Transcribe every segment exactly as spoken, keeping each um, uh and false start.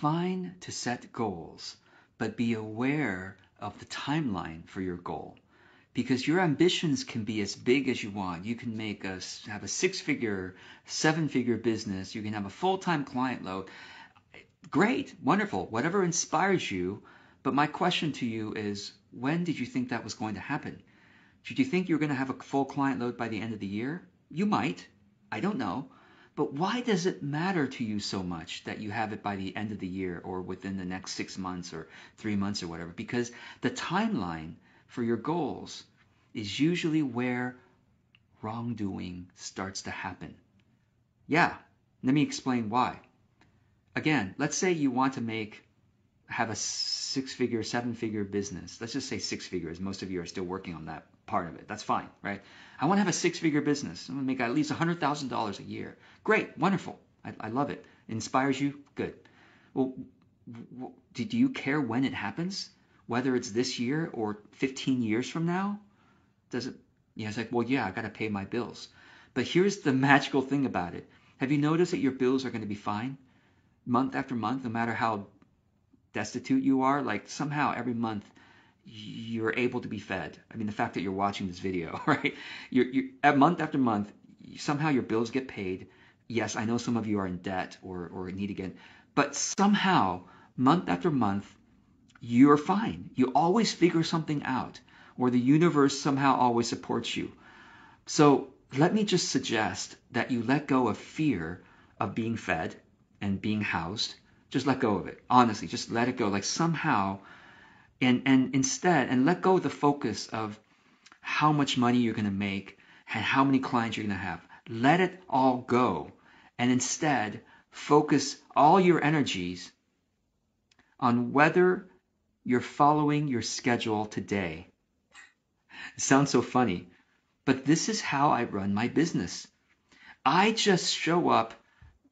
fine to set goals, but be aware of the timeline for your goal, because your ambitions can be as big as you want. You can make a, have a six-figure, seven-figure business. You can have a full-time client load. Great, wonderful, whatever inspires you. But my question to you is, when did you think that was going to happen? Did you think you were going to have a full client load by the end of the year? You might. I don't know. But why does it matter to you so much that you have it by the end of the year or within the next six months or three months or whatever? Because the timeline for your goals is usually where wrongdoing starts to happen. Yeah, let me explain why. Again, let's say you want to make, have a six-figure, seven-figure business. Let's just say six figures. Most of you are still working on that part of it. That's fine, right? I want to have a six-figure business. I'm going to make at least one hundred thousand dollars a year. Great, wonderful. I, I love it. It inspires you? Good. Well, w- w- do you care when it happens? Whether it's this year or fifteen years from now? Does it? Yeah, it's like, well, yeah, I got to pay my bills. But here's the magical thing about it. Have you noticed that your bills are going to be fine month after month, no matter how destitute you are? Like, somehow every month you're able to be fed. I mean, the fact that you're watching this video, right? You're, you're, month after month, somehow your bills get paid. Yes, I know some of you are in debt or, or need again, but somehow, month after month, you're fine. You always figure something out, or the universe somehow always supports you. So let me just suggest that you let go of fear of being fed and being housed. Just let go of it. Honestly, just let it go. Like somehow... And and instead, and let go of the focus of how much money you're going to make and how many clients you're going to have. Let it all go. And instead, focus all your energies on whether you're following your schedule today. It sounds so funny, but this is how I run my business. I just show up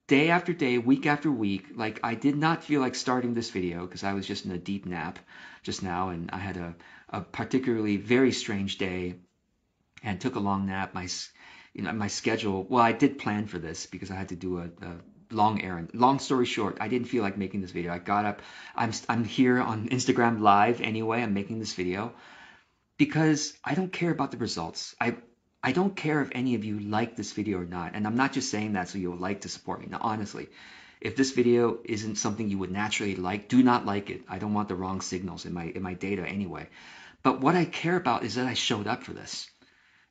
day after day, week after week. Like, I did not feel like starting this video because I was just in a deep nap just now, and I had a, a particularly very strange day and took a long nap. My, you know, my schedule. Well, I did plan for this because I had to do a, a long errand. Long story short, I didn't feel like making this video. I got up. I'm I'm here on Instagram Live anyway. I'm making this video because I don't care about the results. I. I don't care if any of you like this video or not, and I'm not just saying that so you'll like to support me. Now, honestly, if this video isn't something you would naturally like, do not like it. I don't want the wrong signals in my in my data anyway. But what I care about is that I showed up for this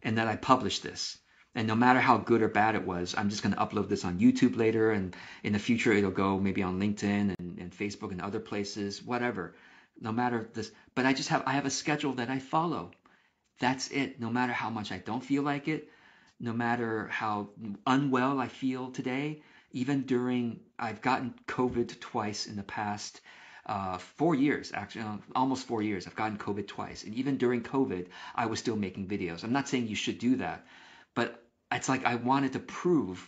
and that I published this. And no matter how good or bad it was, I'm just going to upload this on YouTube later, and in the future it'll go maybe on LinkedIn and, and Facebook and other places, whatever. No matter this, but I just have I have a schedule that I follow. That's it. No matter how much I don't feel like it, no matter how unwell I feel today, even during, I've gotten COVID twice in the past uh, four years, actually, uh, almost four years, I've gotten COVID twice. And even during COVID, I was still making videos. I'm not saying you should do that, but it's like I wanted to prove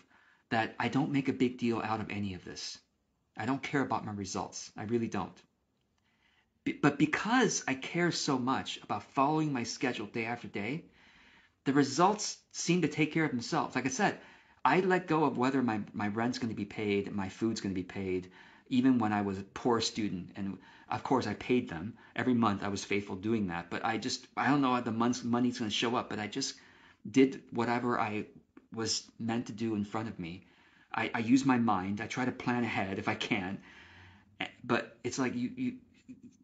that I don't make a big deal out of any of this. I don't care about my results. I really don't. But because I care so much about following my schedule day after day, the results seem to take care of themselves. Like I said, I let go of whether my, my rent's going to be paid, my food's going to be paid, even when I was a poor student. And of course, I paid them. Every month I was faithful doing that. But I just, I don't know how the month's money's going to show up, but I just did whatever I was meant to do in front of me. I, I use my mind. I try to plan ahead if I can. But it's like you... you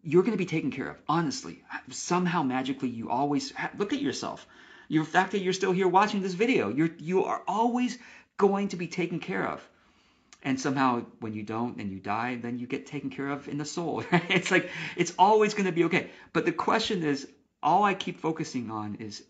you're going to be taken care of, honestly. Somehow, magically, you always have, look at yourself. The fact that you're still here watching this video, you're, you are always going to be taken care of. And somehow, when you don't and you die, then you get taken care of in the soul. Right? It's like, it's always going to be okay. But the question is, all I keep focusing on is,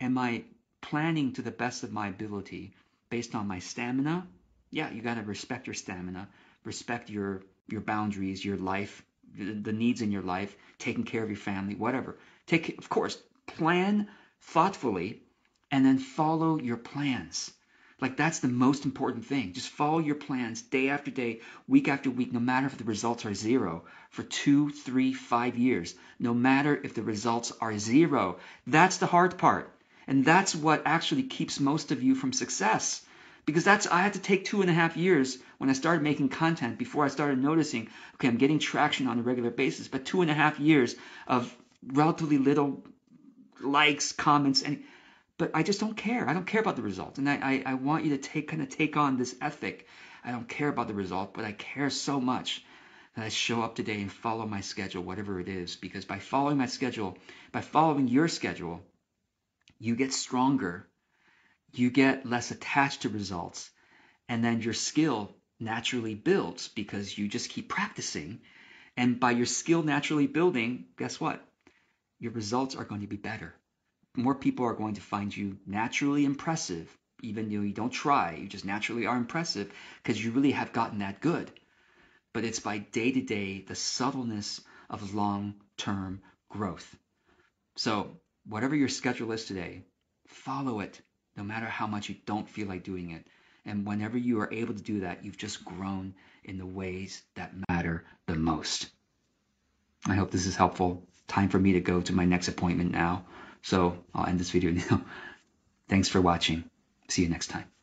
am I planning to the best of my ability based on my stamina? Yeah, you got to respect your stamina, respect your, your boundaries, your life, the needs in your life, taking care of your family, whatever. Take, of course, plan thoughtfully and then follow your plans. Like, that's the most important thing. Just follow your plans day after day, week after week, no matter if the results are zero for two, three, five years, no matter if the results are zero. That's the hard part. And that's what actually keeps most of you from success. Because that's I had to take two and a half years when I started making content before I started noticing, okay, I'm getting traction on a regular basis, but two and a half years of relatively little likes, comments, and but I just don't care. I don't care about the result. And I, I, I want you to take kind of take on this ethic. I don't care about the result, but I care so much that I show up today and follow my schedule, whatever it is. Because by following my schedule, by following your schedule, you get stronger. You get less attached to results, and then your skill naturally builds because you just keep practicing. And by your skill naturally building, guess what? Your results are going to be better. More people are going to find you naturally impressive, even though you don't try. You just naturally are impressive because you really have gotten that good. But it's by day-to-day, the subtleness of long-term growth. So whatever your schedule is today, follow it. No matter how much you don't feel like doing it. And whenever you are able to do that, you've just grown in the ways that matter the most. I hope this is helpful. Time for me to go to my next appointment now. So I'll end this video now. Thanks for watching. See you next time.